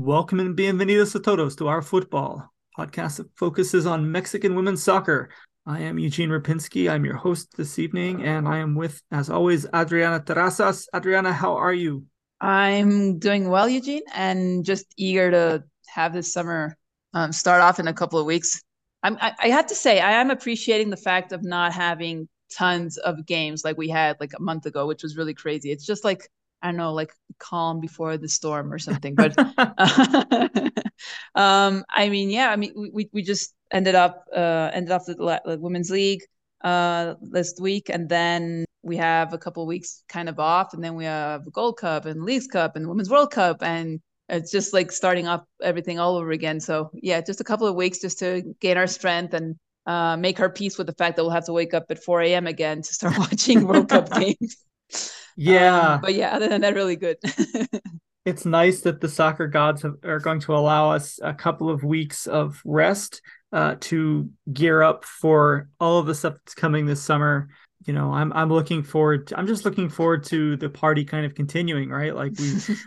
Welcome and bienvenidos a todos to Our Football, podcast that focuses on Mexican women's soccer. I am Eugene Rupiński. I'm your host this evening, and I am with, as always, Adriana Terrazas. Adriana, how are you? I'm doing well, Eugene, and just eager to have this summer start off in a couple of weeks. I have to say, I am appreciating the fact of not having tons of games like we had like a month ago, which was really crazy. It's just like, I don't know, like calm before the storm or something. But we just ended up the Women's League last week, and then we have a couple of weeks kind of off, and then we have Gold Cup and Leagues Cup and Women's World Cup, and it's just like starting up everything all over again. So yeah, just a couple of weeks just to gain our strength and make our peace with the fact that we'll have to wake up at 4 a.m. again to start watching World Cup games. Yeah. But yeah, other than that, really good. It's nice that the soccer gods are going to allow us a couple of weeks of rest to gear up for all of the stuff that's coming this summer. You know, I'm just looking forward to the party kind of continuing, right? Like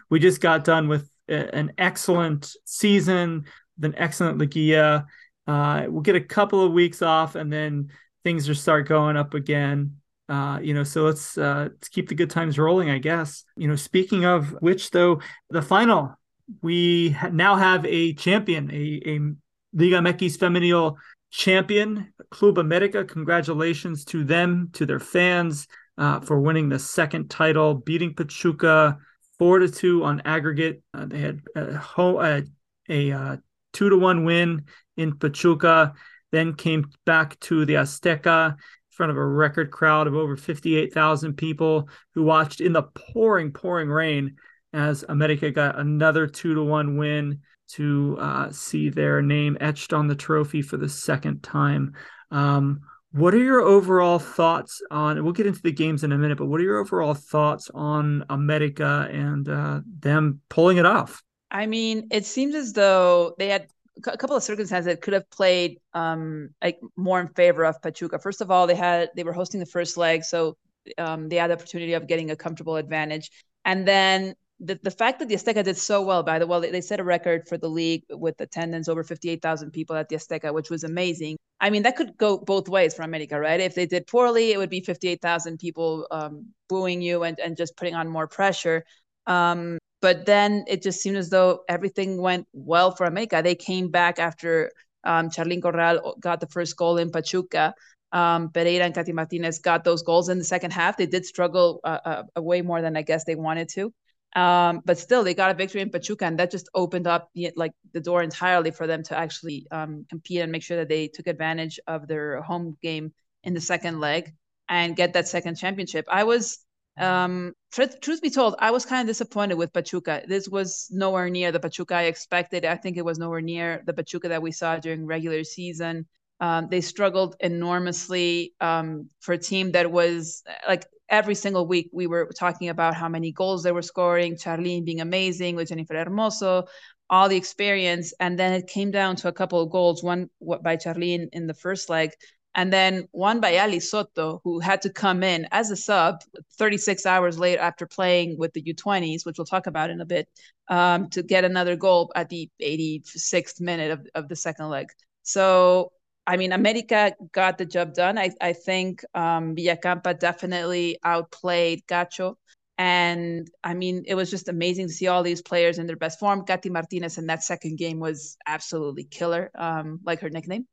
we just got done with an excellent season, an excellent Liguilla. We'll get a couple of weeks off, and then things just start going up again. So let's keep the good times rolling, I guess. You know, speaking of which, though, the final, we now have a champion, a Liga MX Femenil champion, Club America. Congratulations to them, to their fans, for winning the second title, beating Pachuca 4-2 on aggregate. They had a 2-1 win in Pachuca, then came back to the Azteca in front of a record crowd of over 58,000 people who watched in the pouring rain as America got another 2-1 win to see their name etched on the trophy for the second time. What are your overall thoughts on, we'll get into the games in a minute, but what are your overall thoughts on America and them pulling it off? I mean, it seems as though they had a couple of circumstances that could have played more in favor of Pachuca. First of all, they were hosting the first leg, so they had the opportunity of getting a comfortable advantage. And then the fact that the Azteca did so well, by the way, they set a record for the league with attendance over 58,000 people at the Azteca, which was amazing. I mean, that could go both ways for America, right? If they did poorly, it would be 58,000 people booing you and just putting on more pressure. But then it just seemed as though everything went well for America. They came back after Charlyn Corral got the first goal in Pachuca. Pereira and Katy Martinez got those goals in the second half. They did struggle way more than I guess they wanted to. But still, they got a victory in Pachuca, and that just opened up the door entirely for them to actually compete and make sure that they took advantage of their home game in the second leg and get that second championship. I was... truth be told, I was kind of disappointed with Pachuca. This was nowhere near the Pachuca I expected. I think it was nowhere near the Pachuca that we saw during regular season. They struggled enormously for a team that was like every single week we were talking about how many goals they were scoring, Charlyn being amazing with Jennifer Hermoso, all the experience. And then it came down to a couple of goals, one by Charlyn in the first leg, and then one by Ali Soto, who had to come in as a sub 36 hours later after playing with the U-20s, which we'll talk about in a bit, to get another goal at the 86th minute of the second leg. So, I mean, America got the job done. I think Villacampa definitely outplayed Gacho. And, I mean, it was just amazing to see all these players in their best form. Katy Martinez in that second game was absolutely killer, like her nickname.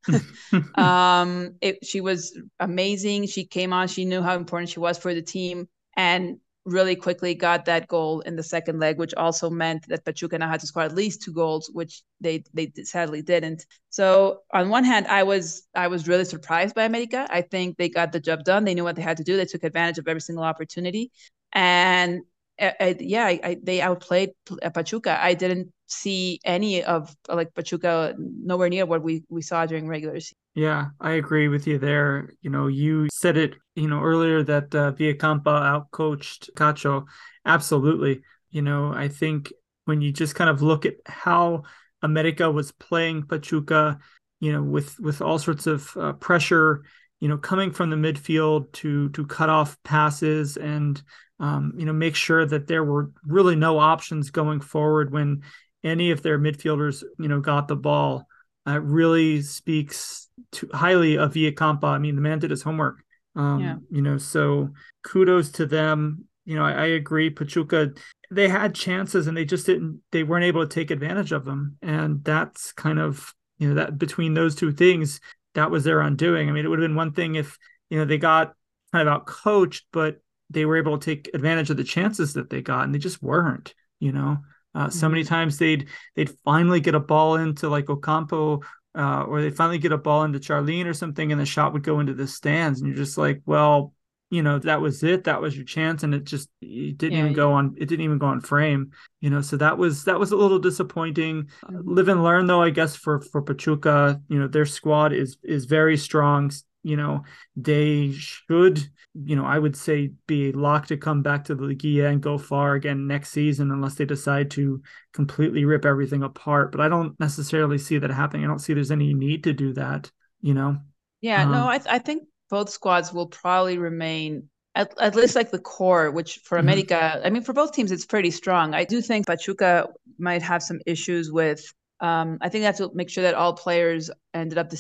She was amazing. She came on. She knew how important she was for the team and really quickly got that goal in the second leg, which also meant that Pachuca now had to score at least two goals, which they sadly didn't. So on one hand, I was really surprised by America. I think they got the job done. They knew what they had to do. They took advantage of every single opportunity. And they outplayed Pachuca. I didn't see any of like Pachuca nowhere near what we saw during regular season. Yeah, I agree with you there. You know, you said it, you know, earlier that Villacampa outcoached Gacho. Absolutely. You know, I think when you just kind of look at how America was playing Pachuca, you know, with all sorts of pressure, you know, coming from the midfield to cut off passes and, you know, make sure that there were really no options going forward when any of their midfielders, you know, got the ball. It really speaks to highly of Villacampa. I mean, the man did his homework. You know, so kudos to them. You know, I agree. Pachuca, they had chances and they just didn't, they weren't able to take advantage of them. And that's kind of, you know, that between those two things, that was their undoing. I mean, it would have been one thing if, you know, they got kind of out coached, but they were able to take advantage of the chances that they got, and they just weren't, you know. So many times they'd finally get a ball into like Ocampo, or they finally get a ball into Charlyn or something, and the shot would go into the stands, and you're just like, well, you know, that was it, that was your chance, and it just it didn't even go on frame, you know. So that was a little disappointing. Live and learn, though, I guess for Pachuca. You know, their squad is very strong. You know, they should, you know, I would say be locked to come back to the Liguilla and go far again next season, unless they decide to completely rip everything apart. But I don't necessarily see that happening. I don't see there's any need to do that, you know? Yeah, I think both squads will probably remain at least like the core, which for America, I mean, for both teams, it's pretty strong. I do think Pachuca might have some issues with, I think that's to make sure that all players ended up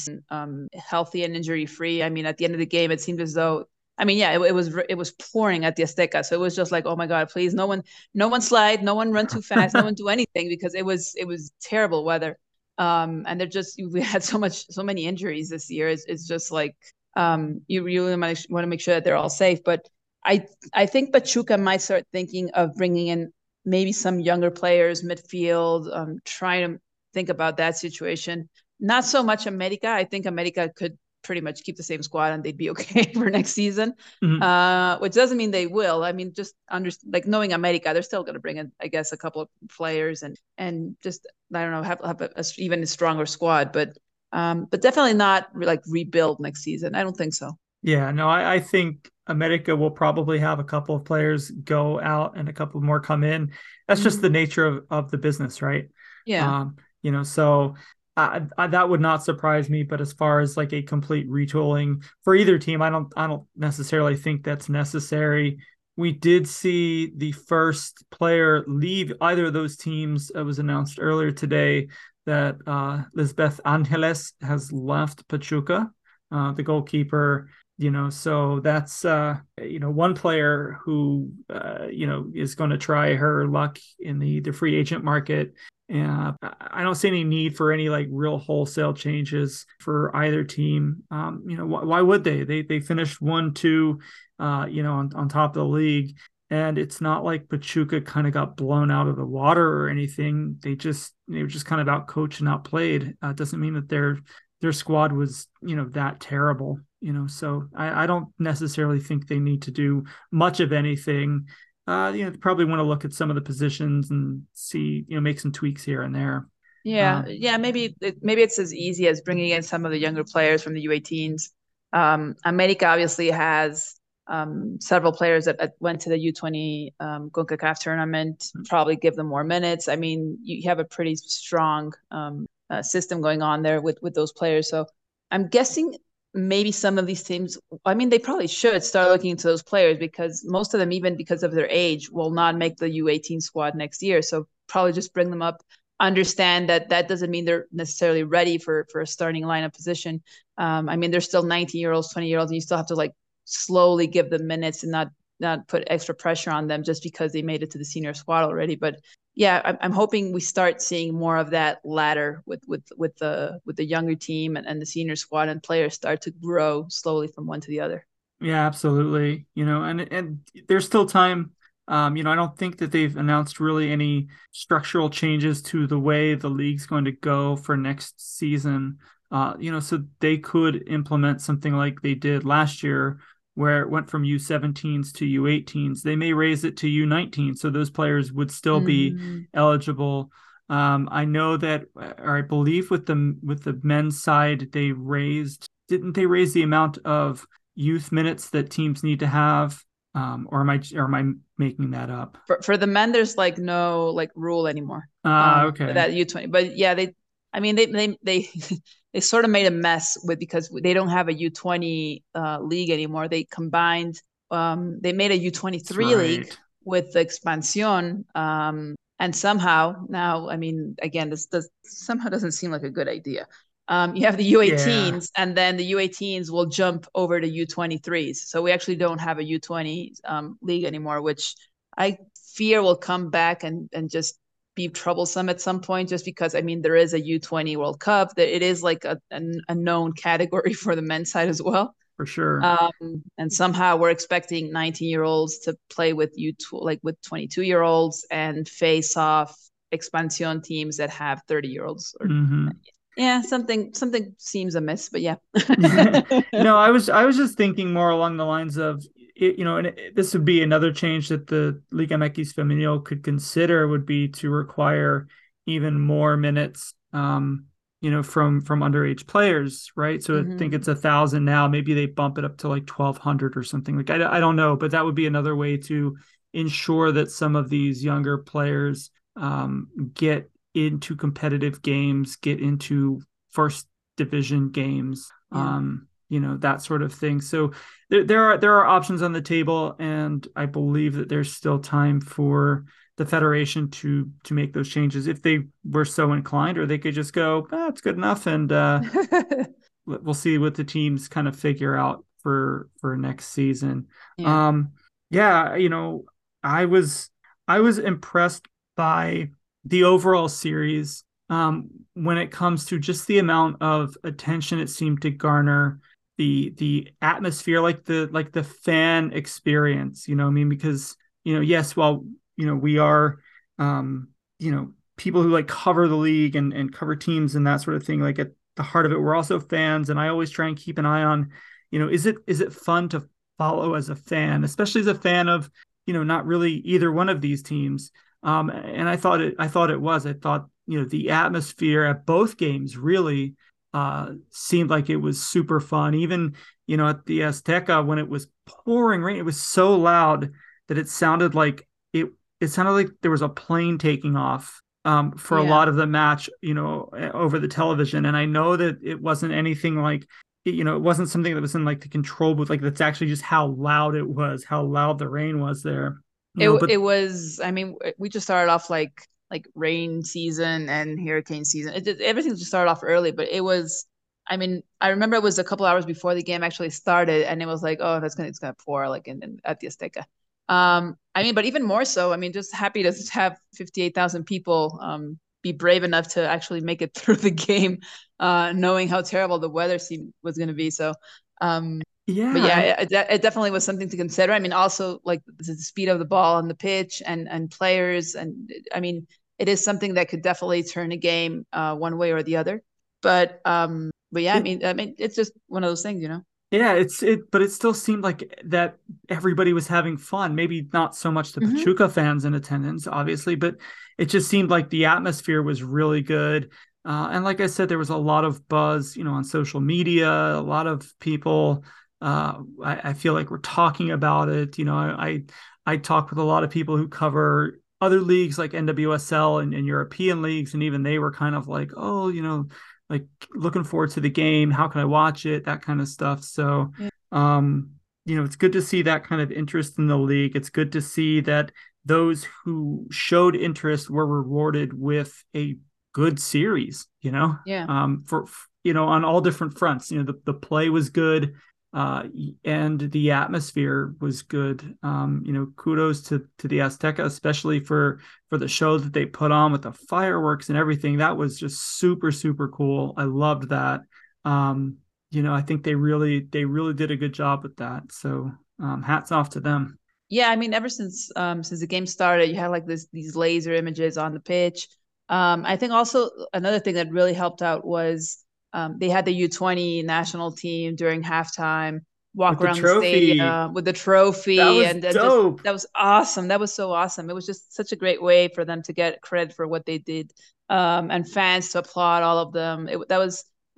healthy and injury free. I mean, at the end of the game, it seemed as though, I mean, yeah, it was pouring at the Azteca, so it was just like, oh my God, please, no one slide, no one run too fast, no one do anything, because it was terrible weather. And they're just, we had so many injuries this year. It's just like you really want to make sure that they're all safe. But I think Pachuca might start thinking of bringing in maybe some younger players midfield, trying to think about that situation. Not so much America. I think America could pretty much keep the same squad and they'd be okay for next season, which doesn't mean they will. I mean, just knowing America, they're still going to bring in, I guess, a couple of players and just, I don't know, have a even a stronger squad, but definitely not like rebuild next season. I don't think so. Yeah, no, I think America will probably have a couple of players go out and a couple more come in. That's just the nature of the business, right? Yeah. You know, so that would not surprise me. But as far as like a complete retooling for either team, I don't necessarily think that's necessary. We did see the first player leave either of those teams. It was announced earlier today that Lizbeth Angeles has left Pachuca, the goalkeeper. You know, so that's, you know, one player who, you know, is going to try her luck in the free agent market. And I don't see any need for any like real wholesale changes for either team. You know, why would they? They finished 1-2, you know, on top of the league. And it's not like Pachuca kind of got blown out of the water or anything. They were just kind of out coached and outplayed. It doesn't mean that their squad was, you know, that terrible. You know, so I don't necessarily think they need to do much of anything. You know, they probably want to look at some of the positions and see, you know, make some tweaks here and there. Yeah, maybe it's as easy as bringing in some of the younger players from the U18s. America obviously has several players that went to the U-20 CONCACAF tournament. Probably give them more minutes. I mean, you have a pretty strong system going on there with those players. So I'm guessing. Maybe some of these teams, I mean, they probably should start looking into those players, because most of them, even because of their age, will not make the U18 squad next year. So probably just bring them up, understand that doesn't mean they're necessarily ready for a starting lineup position. I mean, they're still 19-year-olds, 20-year-olds, and you still have to like slowly give them minutes and not put extra pressure on them just because they made it to the senior squad already. But yeah, I'm hoping we start seeing more of that latter with the younger team and the senior squad, and players start to grow slowly from one to the other. Yeah, absolutely. You know, and there's still time. You know, I don't think that they've announced really any structural changes to the way the league's going to go for next season. You know, so they could implement something like they did last year, where it went from U-17s to U-18s. They may raise it to U-19, so those players would still be eligible. I know that, or I believe with the men's side, didn't they raise the amount of youth minutes that teams need to have? Or am I making that up? For the men, there's like no like rule anymore. Okay. That U-20, but yeah, they sort of made a mess because they don't have a U-20 league anymore. They combined, they made a U-23 league with the Expansión, And somehow now, I mean, again, this somehow doesn't seem like a good idea. You have the U18s, and then the U18s will jump over to U23s. So we actually don't have a U20 league anymore, which I fear will come back and just be troublesome at some point, just because, I mean, there is a U20 World Cup. That it is like a known category for the men's side as well. For sure. And somehow we're expecting 19-year-olds to play with with 22-year-olds and face off expansion teams that have 30-year-olds. Yeah, something seems amiss, but yeah. No, I was just thinking more along the lines of, you know, and this would be another change that the Liga MX Femenil could consider, would be to require even more minutes, you know, from underage players, right? So I think it's 1,000 now. Maybe they bump it up to like 1,200 or something. Like I don't know, but that would be another way to ensure that some of these younger players get into competitive games, get into first division games, you know, that sort of thing. So there are options on the table, and I believe that there's still time for the federation to make those changes if they were so inclined, or they could just go, it's good enough, and we'll see what the teams kind of figure out for next season. You know, I was impressed by the overall series when it comes to just the amount of attention it seemed to garner, the atmosphere, like the fan experience, you know, I mean, because, you know, yes, while, you know, we are, you know, people who like cover the league and cover teams and that sort of thing, like at the heart of it, we're also fans. And I always try and keep an eye on, you know, is it fun to follow as a fan, especially as a fan of, you know, not really either one of these teams. And I thought it was, you know, the atmosphere at both games really seemed like it was super fun. Even, you know, at the Azteca, when it was pouring rain, it was so loud that it sounded like there was a plane taking off for a lot of the match, you know, over the television. And I know that it wasn't anything like, you know, it wasn't something that was in like the control booth. Like that's actually just how loud it was, how loud the rain was there. It was, I mean, we just started off like rain season and hurricane season. Everything just started off early, but it was, I mean, I remember it was a couple hours before the game actually started, and it was like, oh, it's going to pour like in at the Azteca. I mean, but even more so, I mean, just happy to have 58,000 people be brave enough to actually make it through the game, knowing how terrible the weather seemed was going to be. So, but yeah, it definitely was something to consider. I mean, also like the speed of the ball on the pitch and players. And I mean, it is something that could definitely turn a game one way or the other. But yeah, I mean, it's just one of those things, you know? Yeah, but it still seemed like that everybody was having fun. Maybe not so much the Pachuca fans in attendance, obviously, but it just seemed like the atmosphere was really good. And like I said, there was a lot of buzz, you know, on social media, a lot of people. I feel like we're talking about it. You know, I talk with a lot of people who cover other leagues like NWSL and European leagues. And even they were kind of like, oh, you know, like looking forward to the game. How can I watch it? That kind of stuff. So, you know, it's good to see that kind of interest in the league. It's good to see that those who showed interest were rewarded with a good series, you know, for, you know, on all different fronts. You know, the play was good. And the atmosphere was good. You know, kudos to the Azteca, especially for the show that they put on with the fireworks and everything. That was just super, super cool. I loved that. You know, I think they really did a good job with that. So hats off to them. Yeah, I mean, ever since the game started, you had like these laser images on the pitch. I think also another thing that really helped out was they had the U20 national team during halftime walk around the stadium with the trophy. That was dope. That was awesome. That was so awesome. It was just such a great way for them to get credit for what they did, and fans to applaud all of them. That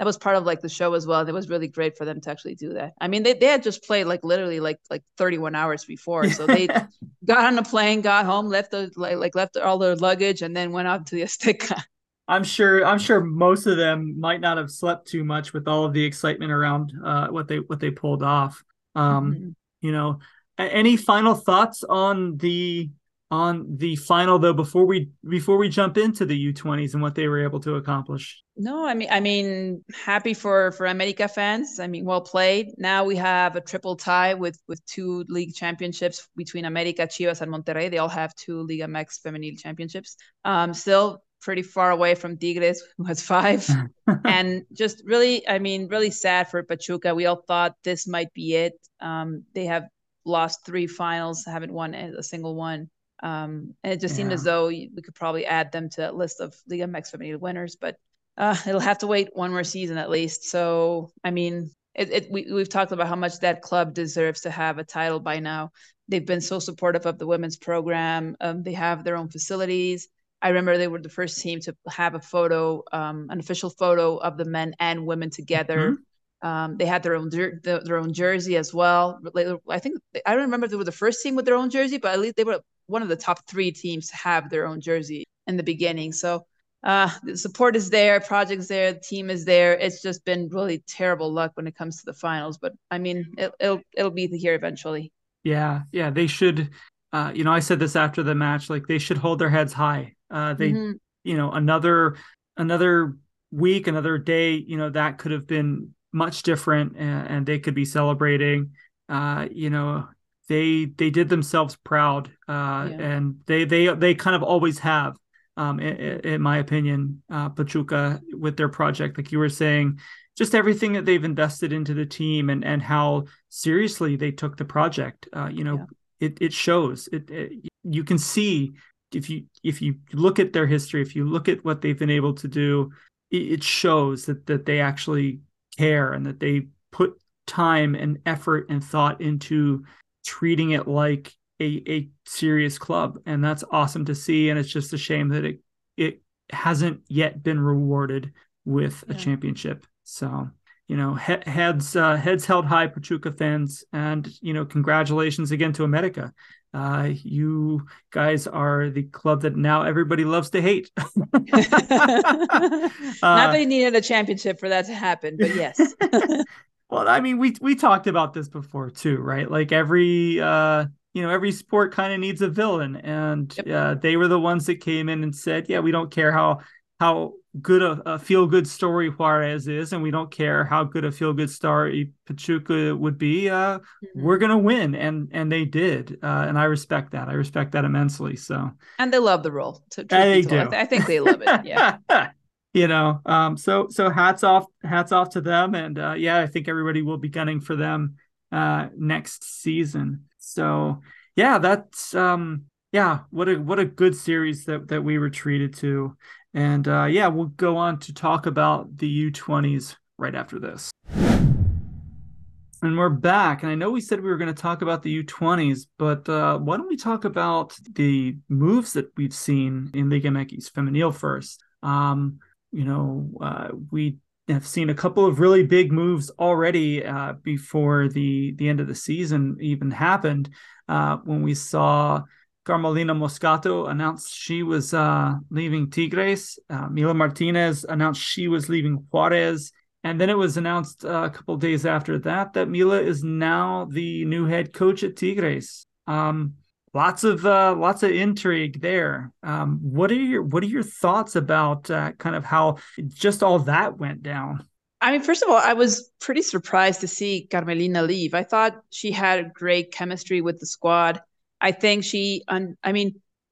was part of like the show as well. And it was really great for them to actually do that. I mean, they had just played like literally like 31 hours before. So they got on a plane, got home, left all their luggage, and then went out to the Azteca. I'm sure most of them might not have slept too much with all of the excitement around what they pulled off. You know, any final thoughts on the on the final, though, before we jump into the U20s and what they were able to accomplish? No, I mean, happy for America fans. I mean, well played. Now we have a triple tie with two league championships between America, Chivas, and Monterrey. They all have two Liga MX Femenil championships. Still pretty far away from Tigres, who has 5. And just really, I mean, really sad for Pachuca. We all thought this might be it. They have lost 3 finals, haven't won a single one. And it just seemed as though we could probably add them to that list of Liga MX Femenil winners, but it'll have to wait one more season at least. So, I mean, we've talked about how much that club deserves to have a title by now. They've been so supportive of the women's program. They have their own facilities. I remember they were the first team to have a photo, an official photo of the men and women together. Mm-hmm. They had their own jersey as well. I remember they were the first team with their own jersey, but at least they were one of the top 3 teams to have their own jersey in the beginning. So the support is there, project's there, the team is there. It's just been really terrible luck when it comes to the finals. But I mean, it'll be here eventually. Yeah. They should. I said this after the match. Like, they should hold their heads high. Another week, another day. That could have been much different, and they could be celebrating. They did themselves proud, and they kind of always have, in my opinion, Pachuca, with their project, like you were saying, just everything that they've invested into the team and how seriously they took the project. It shows. It you can see if you look at their history, if you look at what they've been able to do, it shows that they actually care and that they put time and effort and thought into treating it like a serious club. And that's awesome to see. And it's just a shame that it hasn't yet been rewarded with a championship. So, heads held high, Pachuca fans, and, congratulations again to America. You guys are the club that now everybody loves to hate. Not that you needed a championship for that to happen, but yes. Well, I mean, we talked about this before too, right? Like every sport kind of needs a villain, and they were the ones that came in and said, yeah, we don't care how good a feel-good story Juárez is, and we don't care how good a feel-good story Pachuca would be. We're going to win. And they did. And I respect that. I respect that immensely. So, and they love the role. They do. I think they love it. Yeah. So hats off to them. And I think everybody will be gunning for them next season. So that's what a good series that we were treated to. And we'll go on to talk about the U20s right after this. And we're back. And I know we said we were going to talk about the U20s, but why don't we talk about the moves that we've seen in Liga MX Femenil first? We have seen a couple of really big moves already before the end of the season even happened, when we saw Carmelina Moscato announced she was leaving Tigres. Mila Martinez announced she was leaving Juárez. And then it was announced a couple of days after that Mila is now the new head coach at Tigres. Lots of intrigue there. What are your thoughts about kind of how just all that went down? I mean, first of all, I was pretty surprised to see Carmelina leave. I thought she had great chemistry with the squad. I think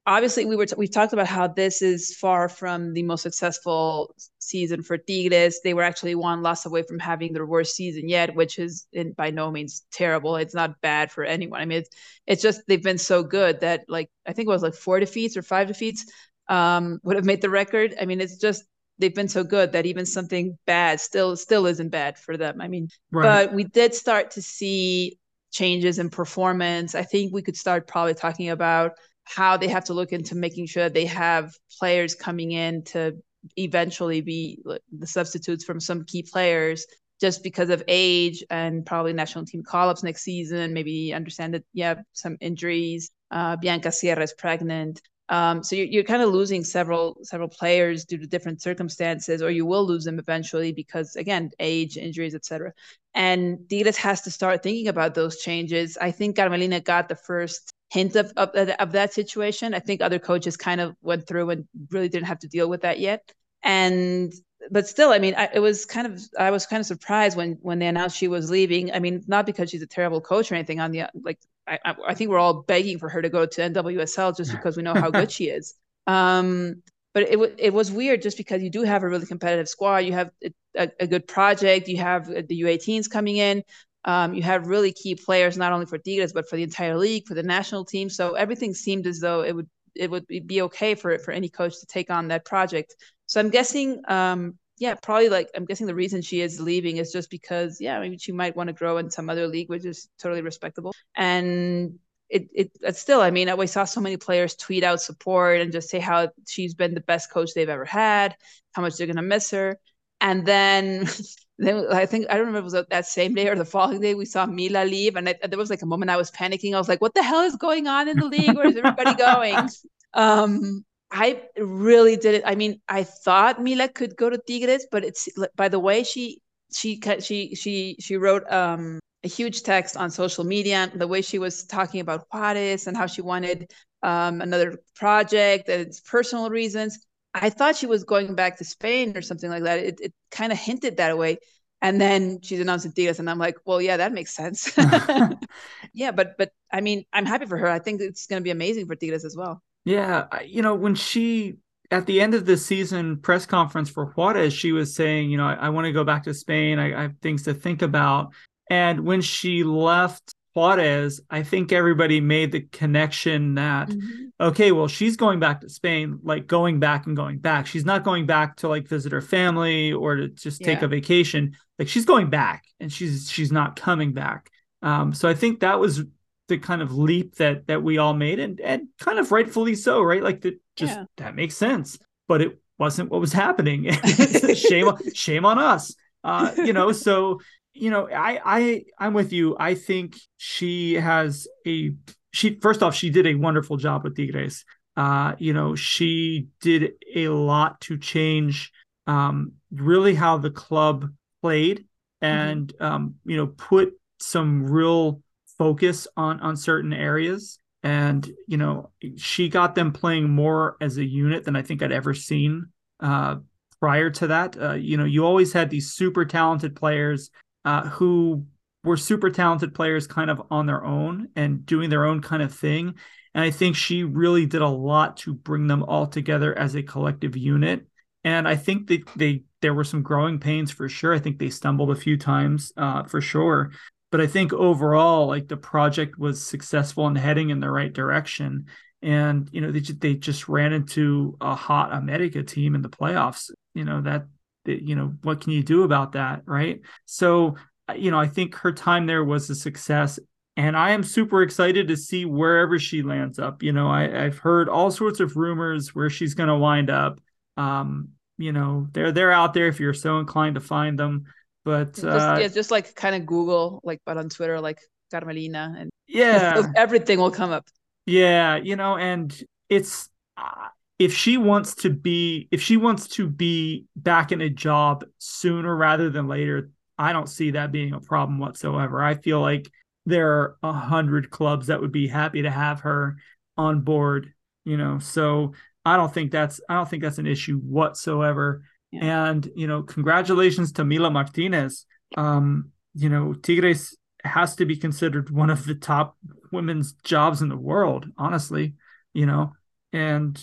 obviously we've talked about how this is far from the most successful season for Tigres. They were actually one loss away from having their worst season yet, which is by no means terrible. It's not bad for anyone. I mean, it's just they've been so good that, like, I think it was like 4 defeats or 5 defeats would have made the record. I mean, it's just they've been so good that even something bad still isn't bad for them. I mean, But we did start to see changes in performance. I think we could start probably talking about how they have to look into making sure that they have players coming in to eventually be the substitutes from some key players, just because of age and probably national team call-ups next season. Maybe understand that some injuries. Bianca Sierra is pregnant. So you're kind of losing several players due to different circumstances, or you will lose them eventually because, again, age, injuries, etc. And Tigres has to start thinking about those changes. I think Carmelina got the first hint of that situation. I think other coaches kind of went through and really didn't have to deal with that yet. But still, I mean, I was kind of surprised when they announced she was leaving. I mean, not because she's a terrible coach or anything. I think we're all begging for her to go to NWSL just because we know how good she is. But it was weird just because you do have a really competitive squad. You have a good project. You have the U18s coming in. You have really key players, not only for Tigres, but for the entire league, for the national team. So everything seemed as though it would be okay for any coach to take on that project. So I'm guessing, the reason she is leaving is just because, maybe she might want to grow in some other league, which is totally respectable. And it's still, I mean, we saw so many players tweet out support and just say how she's been the best coach they've ever had, how much they're going to miss her. And then I don't remember if it was that same day or the following day, we saw Mila leave. And there was like a moment I was panicking. I was like, what the hell is going on in the league? Where is everybody going? I really didn't. I mean, I thought Mila could go to Tigres, but it's, by the way, she wrote a huge text on social media. The way she was talking about Juárez and how she wanted another project and its personal reasons. I thought she was going back to Spain or something like that. It kind of hinted that way. And then she's announced in Tigres, and I'm like, well, yeah, that makes sense. Yeah, but I mean, I'm happy for her. I think it's going to be amazing for Tigres as well. Yeah, when she, at the end of the season press conference for Juárez, she was saying, I want to go back to Spain. I have things to think about. And when she left Juárez, I think everybody made the connection that, okay, well, she's going back to Spain, like going back and going back. She's not going back to like visit her family or to just take a vacation. Like, she's going back and she's not coming back. So I think that was the kind of leap that we all made, and kind of rightfully so, right? Like that makes sense, but it wasn't what was happening. Shame on us. I'm with you. I think first off, she did a wonderful job with Tigres. She did a lot to change, really how the club played and, put some real focus on certain areas. And, she got them playing more as a unit than I think I'd ever seen prior to that. You always had these super talented players who were super talented players kind of on their own and doing their own kind of thing. And I think she really did a lot to bring them all together as a collective unit. And I think that there were some growing pains for sure. I think they stumbled a few times for sure. But I think overall, like, the project was successful and heading in the right direction. And, they just ran into a hot America team in the playoffs. What can you do about that? Right. So, I think her time there was a success, and I am super excited to see wherever she lands up. I've heard all sorts of rumors where she's going to wind up. They're out there if you're so inclined to find them. But just like kind of Google, like, but on Twitter, like Carmelina, and everything will come up. Yeah. And it's, if she wants to be back in a job sooner rather than later, I don't see that being a problem whatsoever. I feel like there are 100 clubs that would be happy to have her on board, so I don't think that's an issue whatsoever. Yeah. And, congratulations to Mila Martinez. Tigres has to be considered one of the top women's jobs in the world, honestly, and,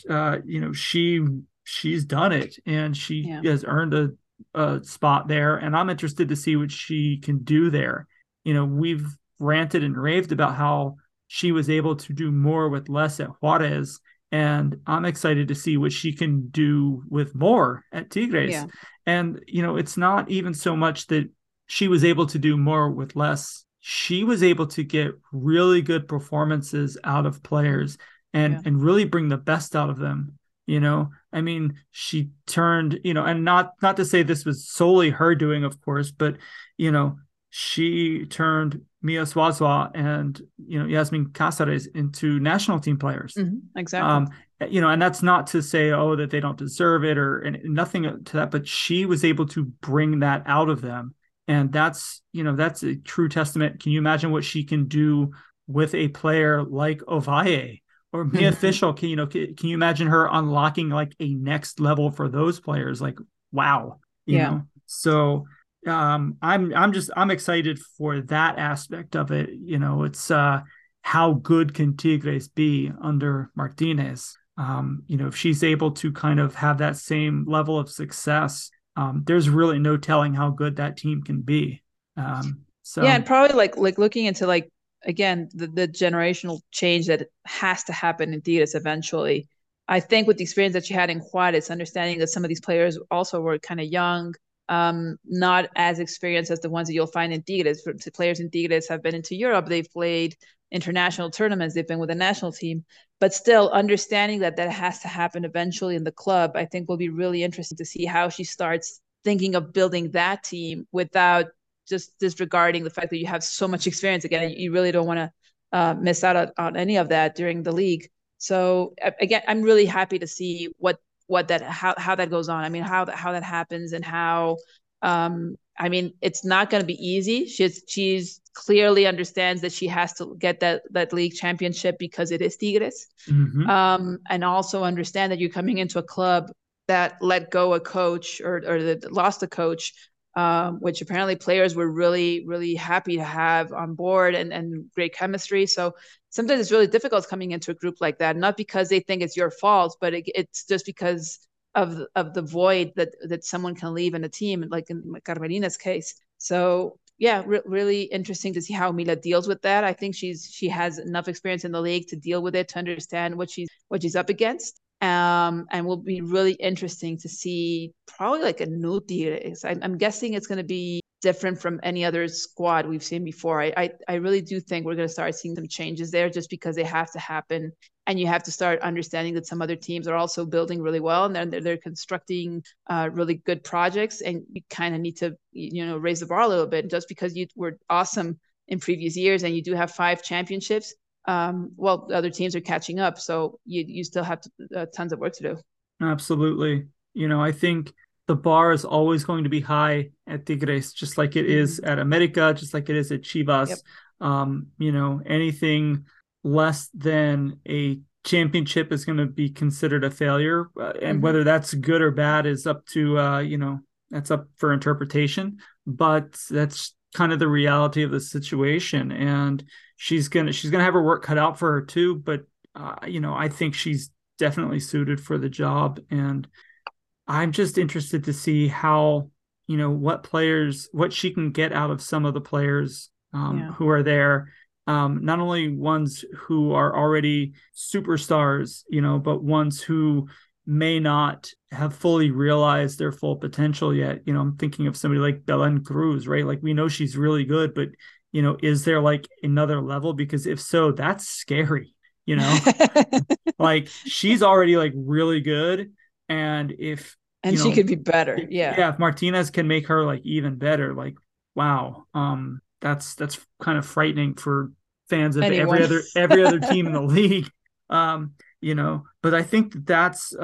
she's done it, and she has earned a spot there. And I'm interested to see what she can do there. We've ranted and raved about how she was able to do more with less at Juárez, and I'm excited to see what she can do with more at Tigres. Yeah. And, it's not even so much that she was able to do more with less. She was able to get really good performances out of players and really bring the best out of them. I mean, she turned, and not to say this was solely her doing, of course, but, she turned Mia Suazua and Yasmin Cáceres into national team players. Mm-hmm, exactly. you know, and that's not to say, oh, that they don't deserve it or and nothing to that, but she was able to bring that out of them. And that's, you know, that's a true testament. Can you imagine what she can do with a player like Ovalle or Mia Fischel? Can you imagine her unlocking like a next level for those players? Like, wow. You know? So I'm excited for that aspect of it. You know, it's how good can Tigres be under Martinez? You know, if she's able to kind of have that same level of success, there's really no telling how good that team can be. And probably like looking into like, again, the generational change that has to happen in Tigres eventually. I think with the experience that she had in Juárez, understanding that some of these players also were kind of young, not as experienced as the ones that you'll find in Tigres. Players in Tigres have been into Europe. They've played international tournaments. They've been with the national team. But still, understanding that has to happen eventually in the club, I think will be really interesting to see how she starts thinking of building that team without just disregarding the fact that you have so much experience. Again, you really don't want to miss out on any of that during the league. So again, I'm really happy to see how that goes on. I mean, how that happens and how, I mean, it's not going to be easy. She's clearly understands that she has to get that league championship because it is Tigres. Mm-hmm. And also understand that you're coming into a club that let go a coach or that lost a coach, which apparently players were really, really happy to have on board and great chemistry. So sometimes it's really difficult coming into a group like that, not because they think it's your fault, but it's just because of the void that someone can leave in a team, like in Carmelina's case. So yeah, really interesting to see how Mila deals with that. I think she has enough experience in the league to deal with it, to understand what she's up against. And will be really interesting to see probably like a new Tigres. I'm guessing it's going to be different from any other squad we've seen before. I really do think we're going to start seeing some changes there just because they have to happen. And you have to start understanding that some other teams are also building really well and they're constructing really good projects. And you kind of need to, you know, raise the bar a little bit. Just because you were awesome in previous years and you do have 5 championships, well, other teams are catching up, so you still have tons of work to do. Absolutely. You know, I think the bar is always going to be high at Tigres, just like it is at America, just like it is at Chivas. Yep. You know, anything less than a championship is going to be considered a failure. And whether that's good or bad is up to, you know, that's up for interpretation. But that's kind of the reality of the situation. And she's gonna have her work cut out for her too, but you know, I think she's definitely suited for the job, and I'm just interested to see how, you know, what she can get out of some of the players who are there, not only ones who are already superstars, you know, but ones who may not have fully realized their full potential yet. You know, I'm thinking of somebody like Belen Cruz, right? Like, we know she's really good, but you know, is there like another level? Because if so, that's scary, you know, like she's already like really good. And she could be better. Yeah. Yeah. If Martinez can make her like even better, like, wow. That's kind of frightening for fans of every other team in the league. You know, but I think that's,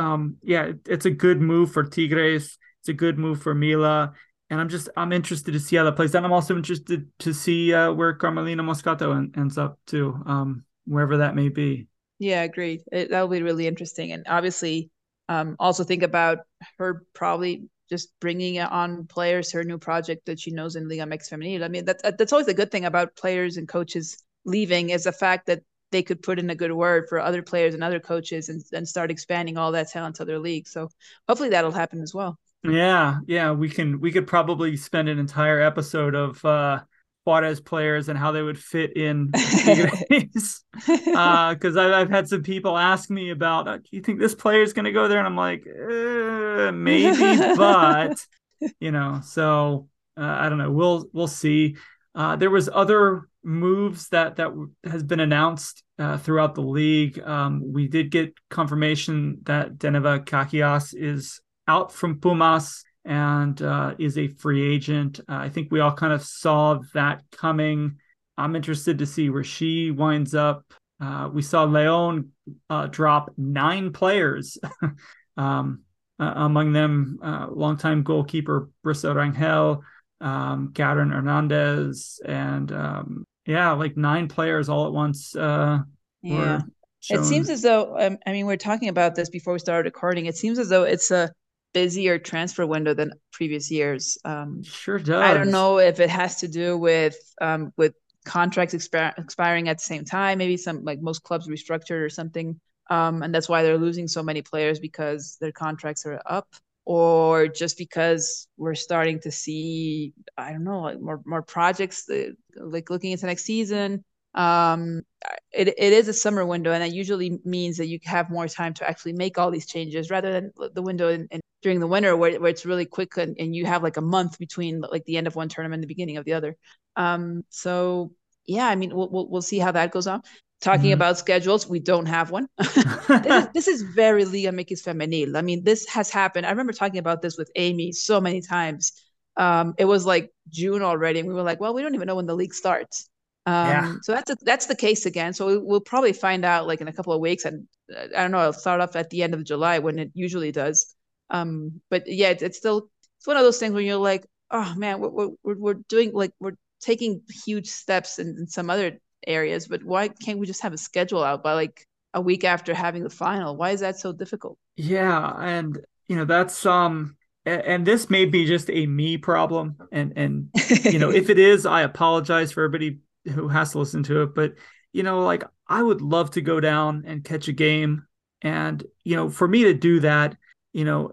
it's a good move for Tigres. It's a good move for Mila. And I'm interested to see how that plays out. I'm also interested to see where Carmelina Moscato ends up too, wherever that may be. Yeah, agreed. That'll be really interesting. And obviously also think about her probably just bringing on players, her new project that she knows in Liga MX Femenil. I mean, that's always a good thing about players and coaches leaving, is the fact that they could put in a good word for other players and other coaches and start expanding all that talent to their league. So hopefully that'll happen as well. Yeah, we could probably spend an entire episode of Juarez players and how they would fit in because I've had some people ask me about, do you think this player is going to go there? And I'm like, maybe, but you know, so I don't know. We'll see. There was other moves that has been announced throughout the league. We did get confirmation that Deneva Caxias is out from Pumas and is a free agent. I think we all kind of saw that coming. I'm interested to see where she winds up. We saw León drop 9 players, among them longtime goalkeeper Brisa Rangel, Karen Hernandez, and like 9 players all at once. Were shown. It seems as though, I mean, we're talking about this before we started recording. It seems as though it's a busier transfer window than previous years. Sure does. I don't know if it has to do with contracts expiring at the same time. Maybe some, like most clubs, restructured or something, and that's why they're losing so many players, because their contracts are up, or just because we're starting to see, I don't know, like more projects that, like, looking into next season. It is a summer window, and that usually means that you have more time to actually make all these changes, rather than the window during the winter where it's really quick, and you have like a month between like the end of one tournament and the beginning of the other. So yeah, I mean, we'll see how that goes on. Talking about schedules, we don't have one. This is very Liga MX Femenil. I mean, this has happened. I remember talking about this with Amy so many times. It was like June already, and we were like, well, we don't even know when the league starts. So that's the case again. So we'll probably find out like in a couple of weeks, and I don't know, it'll start off at the end of July when it usually does. But yeah, it's one of those things where you're like, oh man, we're taking huge steps in some other areas, but why can't we just have a schedule out by like a week after having the final? Why is that so difficult? Yeah, and you know, that's and this may be just a me problem, and you know, if it is, I apologize for everybody who has to listen to it, but you know, like, I would love to go down and catch a game, and you know, for me to do that, you know,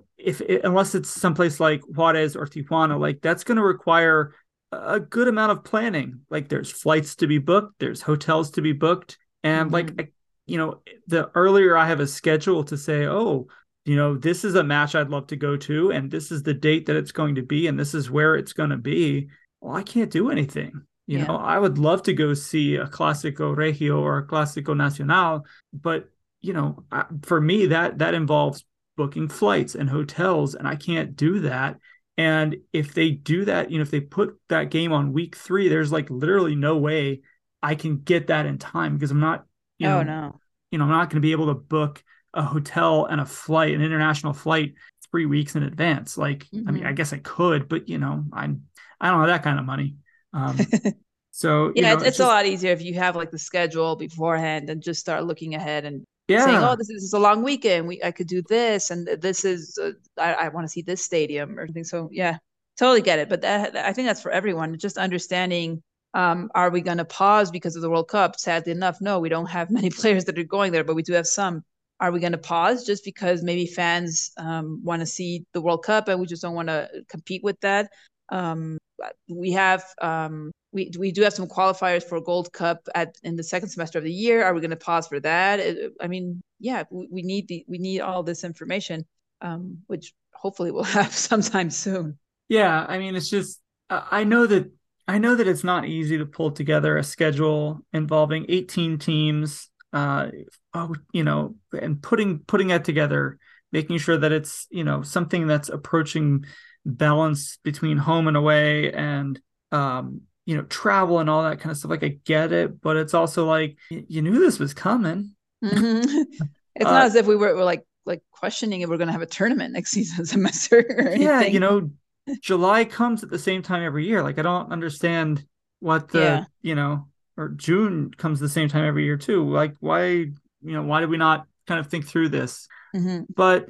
unless it's someplace like Juárez or Tijuana, like that's going to require a good amount of planning. Like, there's flights to be booked, there's hotels to be booked, and like, you know, the earlier I have a schedule to say, oh, you know, this is a match I'd love to go to, and this is the date that it's going to be, and this is where it's going to be. Well, I can't do anything. You know, I would love to go see a Clásico Regio or a Clásico Nacional, but you know, for me, that involves booking flights and hotels, and I can't do that. And if they do that, you know, if they put that game on week 3, there's like literally no way I can get that in time, because I'm not, I'm not going to be able to book a hotel and a flight, an international flight, 3 weeks in advance. Like, I mean, I guess I could, but you know, I don't have that kind of money. So yeah, you know, it's just a lot easier if you have like the schedule beforehand and just start looking ahead and saying, oh, this is a long weekend, I could do this, and this is I want to see this stadium or something. So yeah, totally get it. But I think that's for everyone, just understanding, are we going to pause because of the World Cup? Sadly enough, no, we don't have many players that are going there, but we do have some. Are we going to pause just because maybe fans want to see the World Cup and we just don't want to compete with that? We have we do have some qualifiers for Gold Cup in the second semester of the year. Are we going to pause for that? I mean, yeah, we need all this information, which hopefully we'll have sometime soon. Yeah, I mean, it's just I know that it's not easy to pull together a schedule involving 18 teams, you know, and putting that together, making sure that it's, you know, something that's approaching balance between home and away, and you know, travel and all that kind of stuff. Like, I get it, but it's also like, you knew this was coming. It's not as if we're like questioning if we're going to have a tournament next season semester or anything. Yeah, you know, July comes at the same time every year. Like, I don't understand what the you know, or June comes the same time every year too. Like, why did we not kind of think through this? But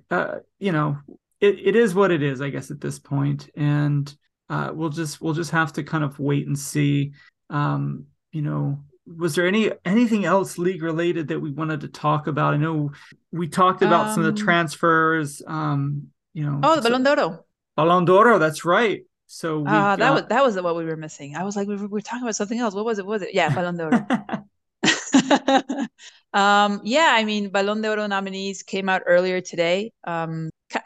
you know, It is what it is, I guess, at this point, and we'll just have to kind of wait and see. You know, was there anything else league related that we wanted to talk about? I know we talked about some of the transfers. You know, the Balón de Oro. That's right. So that was what we were missing. I was like, we were talking about something else. What was it? Yeah, Balón de Oro. Yeah, I mean, Balón de Oro nominees came out earlier today.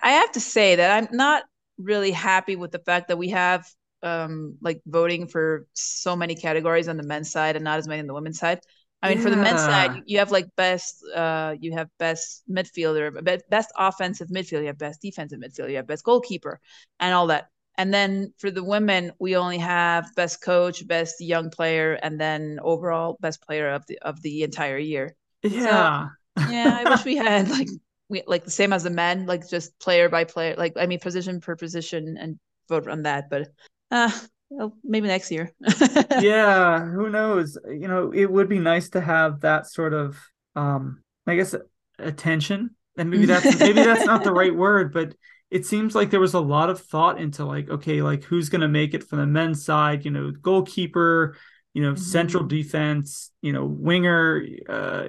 I have to say that I'm not really happy with the fact that we have like voting for so many categories on the men's side and not as many on the women's side. I mean, for the men's side, you have like best midfielder, best offensive midfielder, you have best defensive midfielder, you have best goalkeeper, and all that. And then for the women, we only have best coach, best young player, and then overall best player of the entire year. Yeah. So, yeah, I wish we had like the same as the men, like just player by player, like, I mean, position per position and vote on that, but well, maybe next year. Yeah, who knows? You know, it would be nice to have that sort of, I guess, attention. And maybe that's not the right word, but it seems like there was a lot of thought into like, okay, like who's going to make it from the men's side, you know, goalkeeper, you know, mm-hmm. central defense, you know, winger,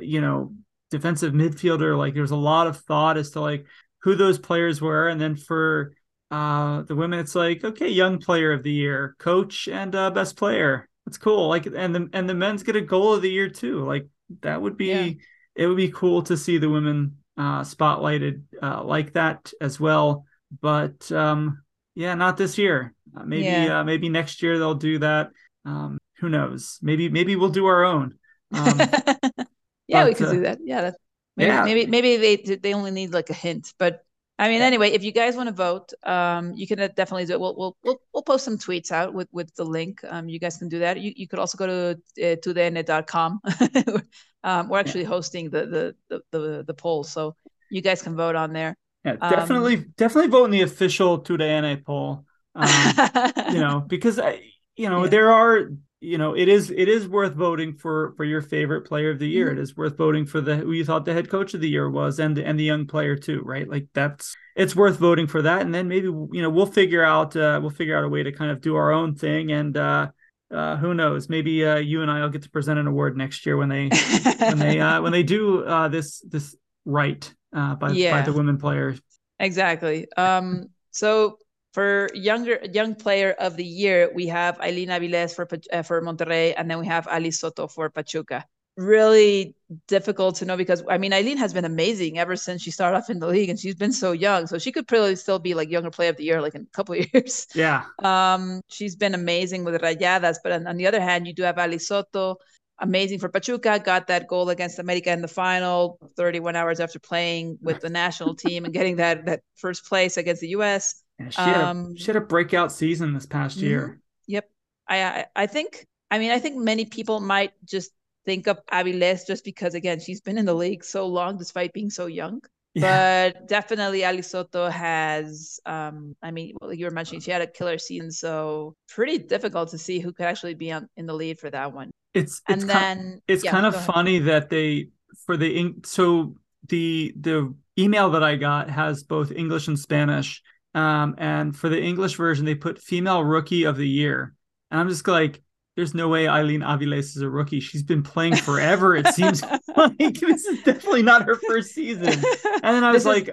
you know, defensive midfielder. Like there's a lot of thought as to like who those players were. And then for the women, it's like, okay, young player of the year, coach, and best player. That's cool. Like, and the men's get a goal of the year too. Like that would be, It would be cool to see the women spotlighted like that as well, but yeah, not this year. Maybe maybe next year they'll do that. Who knows? Maybe we'll do our own. Yeah, but we could do that. Yeah, maybe they only need like a hint. But I mean, anyway, if you guys want to vote, you can definitely do it. We'll post some tweets out with the link. You guys can do that. You could also go to tudene.com. We're actually hosting the poll, so you guys can vote on there. Yeah, definitely vote in the official Tudene poll. You know, because there are, you know, it is worth voting for your favorite player of the year. Mm-hmm. It is worth voting for who you thought the head coach of the year was, and the young player too, right? Like it's worth voting for that, and then maybe, you know, we'll figure out a way to kind of do our own thing, and who knows? Maybe you and I will get to present an award next year when they do this right by the women players. Exactly. So for young player of the year, we have Aileen Aviles for Monterrey, and then we have Ali Soto for Pachuca. Really difficult to know because, I mean, Aileen has been amazing ever since she started off in the league, and she's been so young. So she could probably still be like younger player of the year, like in a couple of years. Yeah. She's been amazing with Rayadas. But on the other hand, you do have Ali Soto, amazing for Pachuca, got that goal against America in the final 31 hours after playing with the national team and getting that first place against the U.S., Yeah, she had a breakout season this past year. Yep. I think many people might just think of Aviles just because, again, she's been in the league so long despite being so young. Yeah. But definitely Ali Soto has, you were mentioning she had a killer season, so pretty difficult to see who could actually be in the lead for that one. It's kind of funny that they, the email that I got has both English and Spanish. And for the English version, they put female rookie of the year. And I'm just like, there's no way Aileen Aviles is a rookie. She's been playing forever. It seems like this is definitely not her first season. And then I was I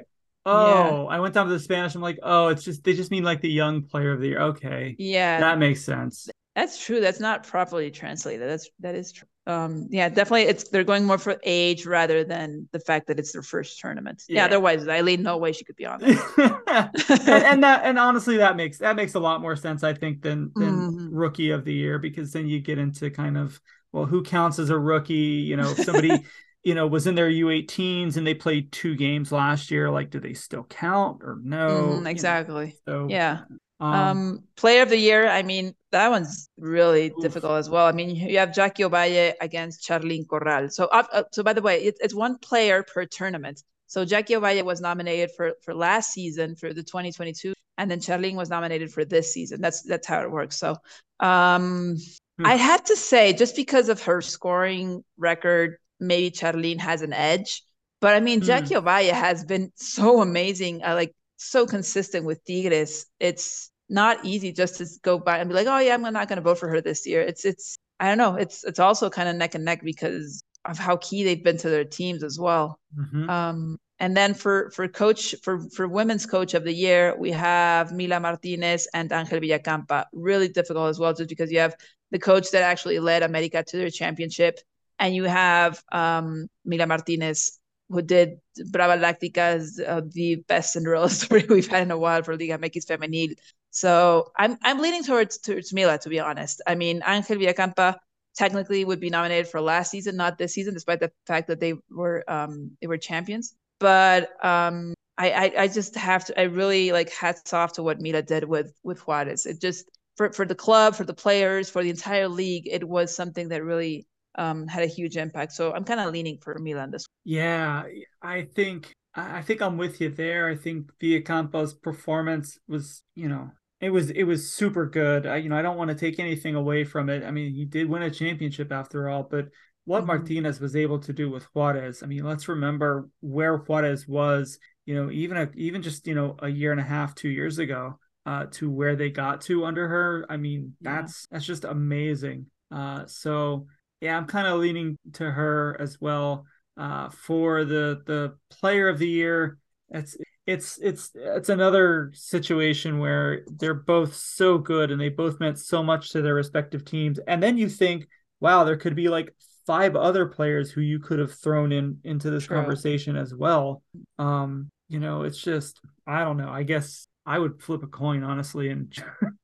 went down to the Spanish. I'm like, oh, it's just, they just mean like the young player of the year. Okay. Yeah. That makes sense. That's true. That's not properly translated. That is true. Definitely. They're going more for age rather than the fact that it's their first tournament. Yeah. Otherwise, Aileen, no way she could be on it. and honestly, that makes a lot more sense, I think, than rookie of the year, because then you get into kind of, well, who counts as a rookie? You know, if somebody, you know, was in their U18s and they played 2 games last year, like, do they still count or no? Exactly. You know, so, yeah. Player of the year, I mean, that one's really difficult as well. I mean, you have Jackie Ovalle against Charlyn Corral. So, by the way, it's one player per tournament. So Jackie Ovalle was nominated for last season for the 2022, and then Charlyn was nominated for this season. That's how it works. So, I had to say, just because of her scoring record, maybe Charlyn has an edge. But I mean, Jackie Ovalle has been so amazing. So consistent with Tigres. It's not easy just to go by and be like, oh yeah, I'm not going to vote for her this year. It's I don't know. It's also kind of neck and neck because of how key they've been to their teams as well. Mm-hmm. And then for women's coach of the year, we have Mila Martinez and Angel Villacampa. Really difficult as well, just because you have the coach that actually led America to their championship, and you have Mila Martinez, who did Brava Láctica's the best Cinderella story we've had in a while for Liga MX Femenil. So I'm leaning towards Mila, to be honest. I mean, Angel Villacampa technically would be nominated for last season, not this season, despite the fact that they were champions. But I just have to, I really like hats off to what Mila did with Juárez. It just for the club, for the players, for the entire league, it was something that really had a huge impact. So I'm kind of leaning for Mila on this. Yeah, I think I'm with you there. I think Villacampa's performance was, it was super good. I don't want to take anything away from it. I mean, he did win a championship after all, but what Martinez was able to do with Juárez, I mean, let's remember where Juárez was, even just a year and a half, 2 years ago, to where they got to under her. I mean, that's just amazing. So yeah, I'm kind of leaning to her as well, for the player of the year. It's another situation where they're both so good and they both meant so much to their respective teams. And then you think, wow, there could be like five other players who you could have thrown into this conversation as well. It's just, I don't know. I guess I would flip a coin, honestly, and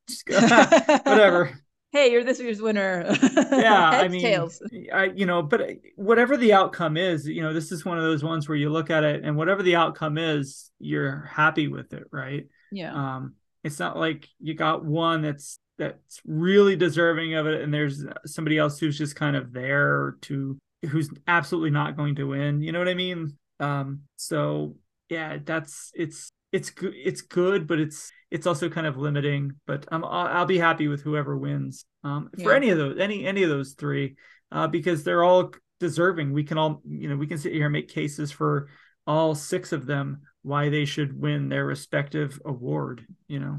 just go, whatever. Hey, you're this year's winner. Yeah, I mean, tails. But whatever the outcome is, this is one of those ones where you look at it and whatever the outcome is, you're happy with it, right? Yeah. It's not like you got one that's really deserving of it and there's somebody else who's just kind of there who's absolutely not going to win. You know what I mean? So yeah, it's good, but it's also kind of limiting, but I'll be happy with whoever wins for any of those three, because they're all deserving. We can all, we can sit here and make cases for all six of them, why they should win their respective award,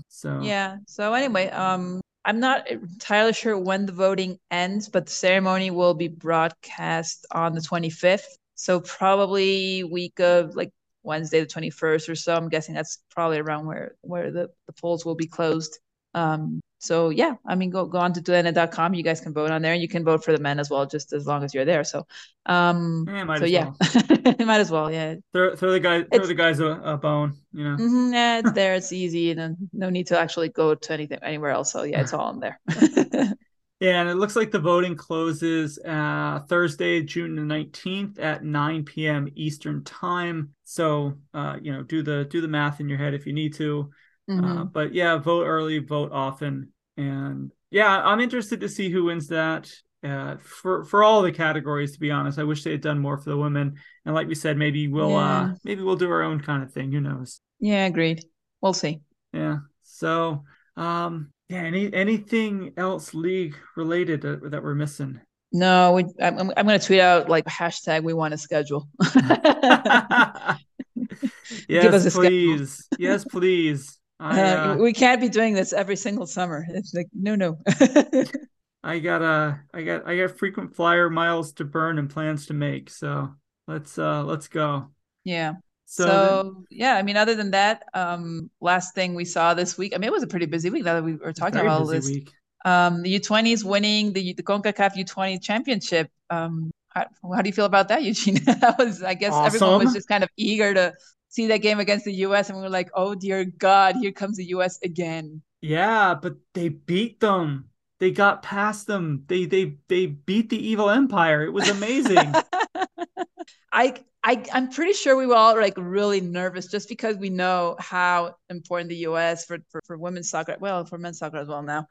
so. Yeah. So anyway, I'm not entirely sure when the voting ends, but the ceremony will be broadcast on the 25th. So probably week of like Wednesday, the 21st or so. I'm guessing that's probably around where the polls will be closed. So yeah, I mean, go on to doena.com. You guys can vote on there and you can vote for the men as well, just as long as you're there. So, might as well. Yeah. Throw the guys a bone, Yeah, it's there. It's easy. And no need to actually go to anywhere else. So yeah, it's all in there. Yeah. And it looks like the voting closes, Thursday, June the 19th at 9 PM Eastern time. So, do the math in your head if you need to. But yeah, vote early, vote often. And yeah, I'm interested to see who wins that for all the categories, to be honest. I wish they had done more for the women. And like we said, maybe we'll do our own kind of thing. Who knows? Yeah, agreed. We'll see. Yeah. So, anything else league related that we're missing? No, I'm going to tweet out like hashtag we want to schedule. Yes, please. Yes, please. We can't be doing this every single summer. It's like no. I got frequent flyer miles to burn and plans to make. So let's go. Yeah. Other than that, last thing we saw this week. I mean, it was a pretty busy week now that we were talking about all this. Week. The U20 is winning the CONCACAF U20 championship. How do you feel about that, Eugene? That was, I guess, awesome. Everyone was just kind of eager to see that game against the U.S. and we were like, oh dear God, here comes the U.S. again. Yeah, but they beat them. They got past them. They beat the evil empire. It was amazing. I'm pretty sure we were all like really nervous just because we know how important the U.S. for women's soccer, well, for men's soccer as well now,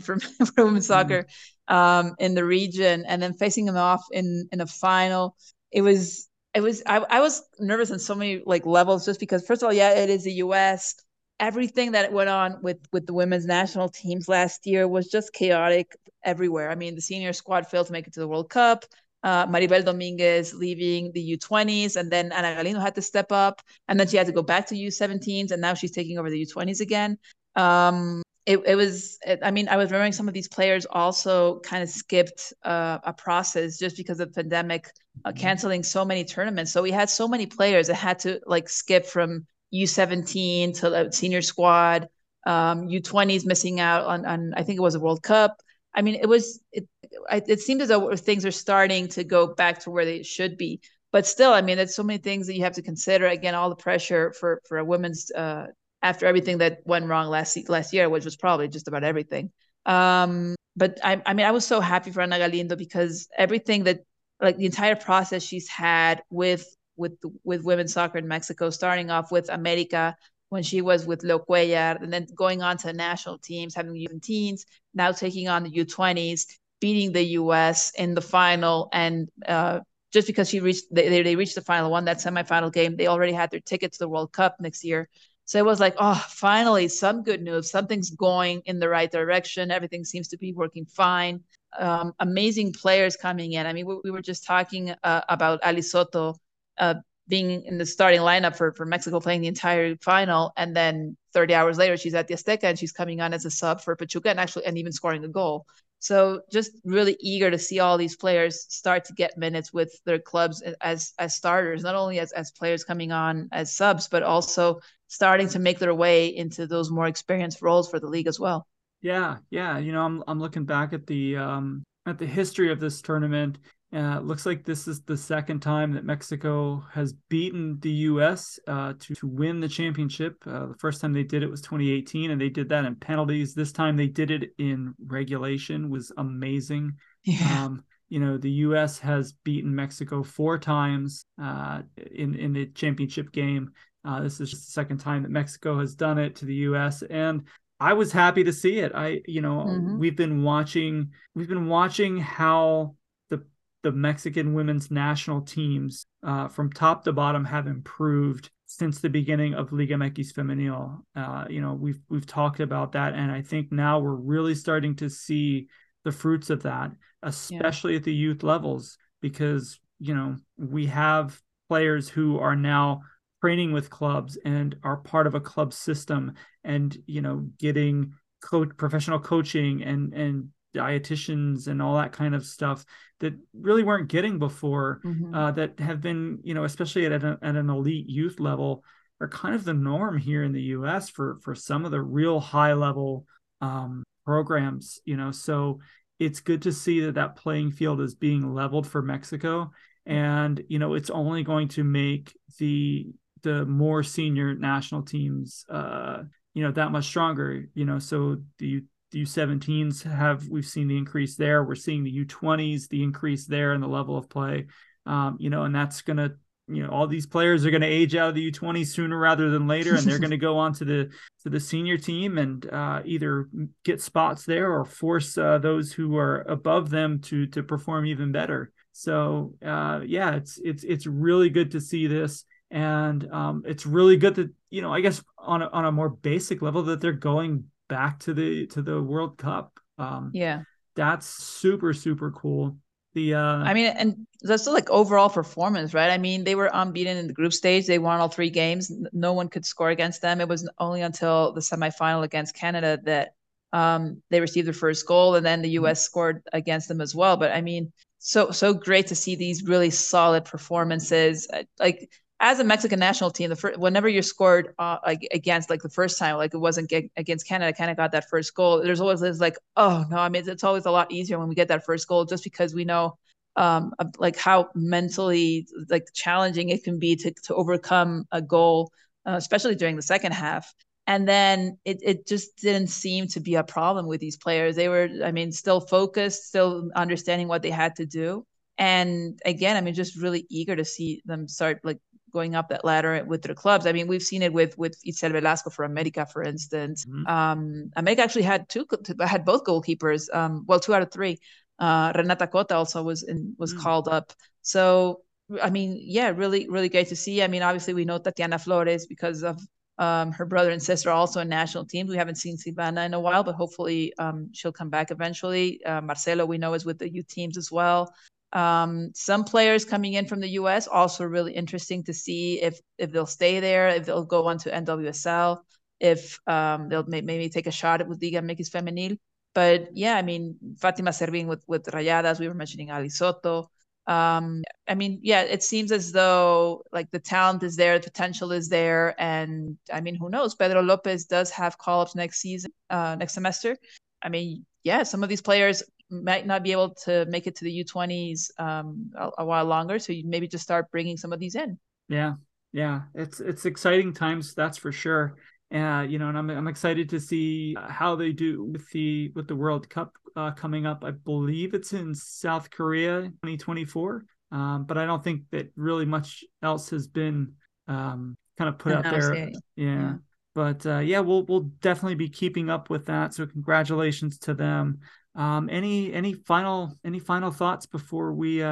for women's soccer in the region, and then facing them off in a final. I was nervous on so many like levels just because, first of all, yeah, it is the U.S. Everything that went on with the women's national teams last year was just chaotic everywhere. I mean, the senior squad failed to make it to the World Cup. Maribel Dominguez leaving the U20s, and then Ana Galindo had to step up, and then she had to go back to U17s, and now she's taking over the U20s again. I was remembering some of these players also kind of skipped a process just because of the pandemic, canceling so many tournaments. So we had so many players that had to like skip from U17 to the senior squad, U20s missing out on I think it was a World Cup. I mean, it seemed as though things are starting to go back to where they should be. But still, I mean, there's so many things that you have to consider. Again, all the pressure for a women's after everything that went wrong last year, which was probably just about everything. But I was so happy for Ana Galindo because everything that like the entire process she's had with women's soccer in Mexico, starting off with America when she was with Lo Cuellar, and then going on to national teams, having U17s, now taking on the U20s. beating the U.S. in the final, and just because they reached the final, won that semifinal game, they already had their ticket to the World Cup next year. So it was like, oh, finally, some good news. Something's going in the right direction. Everything seems to be working fine. Amazing players coming in. I mean, we were just talking about Ali Soto being in the starting lineup for Mexico, playing the entire final. And then 30 hours later, she's at the Azteca and she's coming on as a sub for Pachuca and even scoring a goal. So just really eager to see all these players start to get minutes with their clubs as starters, not only as players coming on as subs, but also starting to make their way into those more experienced roles for the league as well. Yeah. You know, I'm looking back at the history of this tournament. It looks like this is the second time that Mexico has beaten the U.S. To win the championship. The first time they did it was 2018, and they did that in penalties. This time they did it in regulation. It was amazing. Yeah. You know, the U.S. has beaten Mexico 4 times in the championship game. This is just the second time that Mexico has done it to the U.S. and I was happy to see it. We've been watching how the Mexican women's national teams from top to bottom have improved since the beginning of Liga MX Femenil. You know, we've talked about that, and I think now we're really starting to see the fruits of that, especially at the youth levels, because, you know, we have players who are now training with clubs and are part of a club system and, you know, getting professional coaching and dietitians and all that kind of stuff that really weren't getting before, that have been, you know, especially at an elite youth level, are kind of the norm here in the U.S. for some of the real high level programs, you know. So it's good to see that playing field is being leveled for Mexico. And, you know, it's only going to make the more senior national teams, you know, that much stronger, you know. So the U17s we've seen the increase there. We're seeing the U20s, the increase there in the level of play, you know, and that's going to, you know, all these players are going to age out of the U20 sooner rather than later. And they're going to go on to the senior team and either get spots there or force those who are above them to perform even better. So yeah, it's really good to see this. And it's really good that, you know, I guess on a more basic level, that they're going back to the World Cup. That's super, super cool. I mean, and that's still like overall performance, right? I mean, they were unbeaten in the group stage. They won all 3 games. No one could score against them. It was only until the semifinal against Canada that they received their first goal, and then the U.S. scored against them as well. But I mean, so great to see these really solid performances. Like, as a Mexican national team, whenever you're scored against, like the first time, like it wasn't against Canada, kind of got that first goal. There's always this like, oh no, I mean, it's always a lot easier when we get that first goal, just because we know like how mentally like challenging it can be to overcome a goal, especially during the second half. And then it just didn't seem to be a problem with these players. They were, I mean, still focused, still understanding what they had to do. And again, I mean, just really eager to see them start like going up that ladder with their clubs. I mean, we've seen it with Itzel Velasco for America, for instance. America actually had both goalkeepers. Well, 2 out of 3. Renata Cota also was called up. So, I mean, yeah, really, really great to see. I mean, obviously we know Tatiana Flores because of her brother and sister are also in national teams. We haven't seen Silvana in a while, but hopefully she'll come back eventually. Marcelo, we know, is with the youth teams as well. Some players coming in from the U.S. also really interesting to see if they'll stay there, if they'll go on to NWSL, if they'll maybe take a shot at with Liga MX Femenil. But yeah, I mean, Fatima Servín with Rayadas, we were mentioning Ali Soto. I mean, yeah, it seems as though like the talent is there, the potential is there. And I mean, who knows? Pedro Lopez does have call-ups next semester. I mean, yeah, some of these players might not be able to make it to the U20s a while longer. So you maybe just start bringing some of these in. Yeah. It's exciting times. That's for sure. You know, and I'm excited to see how they do with the World Cup coming up. I believe it's in South Korea, 2024. But I don't think that really much else has been kind of put out there. Yeah. But yeah, we'll definitely be keeping up with that. So congratulations to them. Any final thoughts before we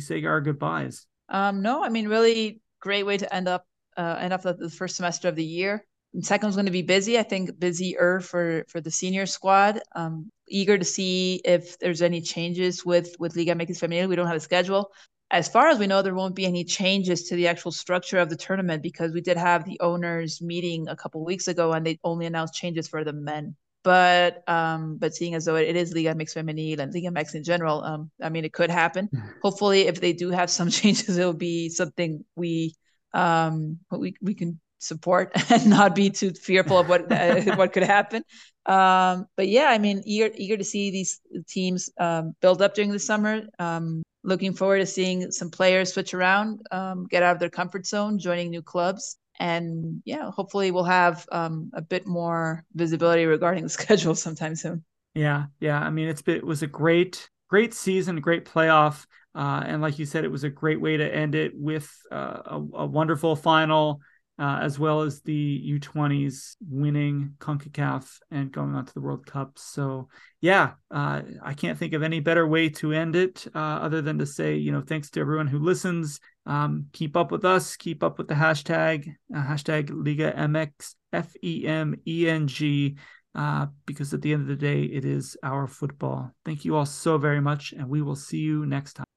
say our goodbyes? No, I mean, really great way to end up the first semester of the year. And second is going to be busy. I think busier for the senior squad. Eager to see if there's any changes with Liga MX Femenil. We don't have a schedule. As far as we know, there won't be any changes to the actual structure of the tournament because we did have the owners meeting a couple of weeks ago and they only announced changes for the men. But seeing as though it is Liga MX Femenil and Liga MX in general, I mean, it could happen. Hopefully, if they do have some changes, it'll be something we can support and not be too fearful of what could happen. But yeah, I mean, eager to see these teams build up during the summer. Looking forward to seeing some players switch around, get out of their comfort zone, joining new clubs. And yeah, hopefully we'll have a bit more visibility regarding the schedule sometime soon. Yeah. I mean, it was a great season, great playoff. And like you said, it was a great way to end it with a wonderful final, as well as the U20s winning CONCACAF and going on to the World Cup. So yeah, I can't think of any better way to end it other than to say, thanks to everyone who listens. Keep up with us, keep up with the hashtag Liga MX FEMENG, because at the end of the day, it is our football. Thank you all so very much, and we will see you next time.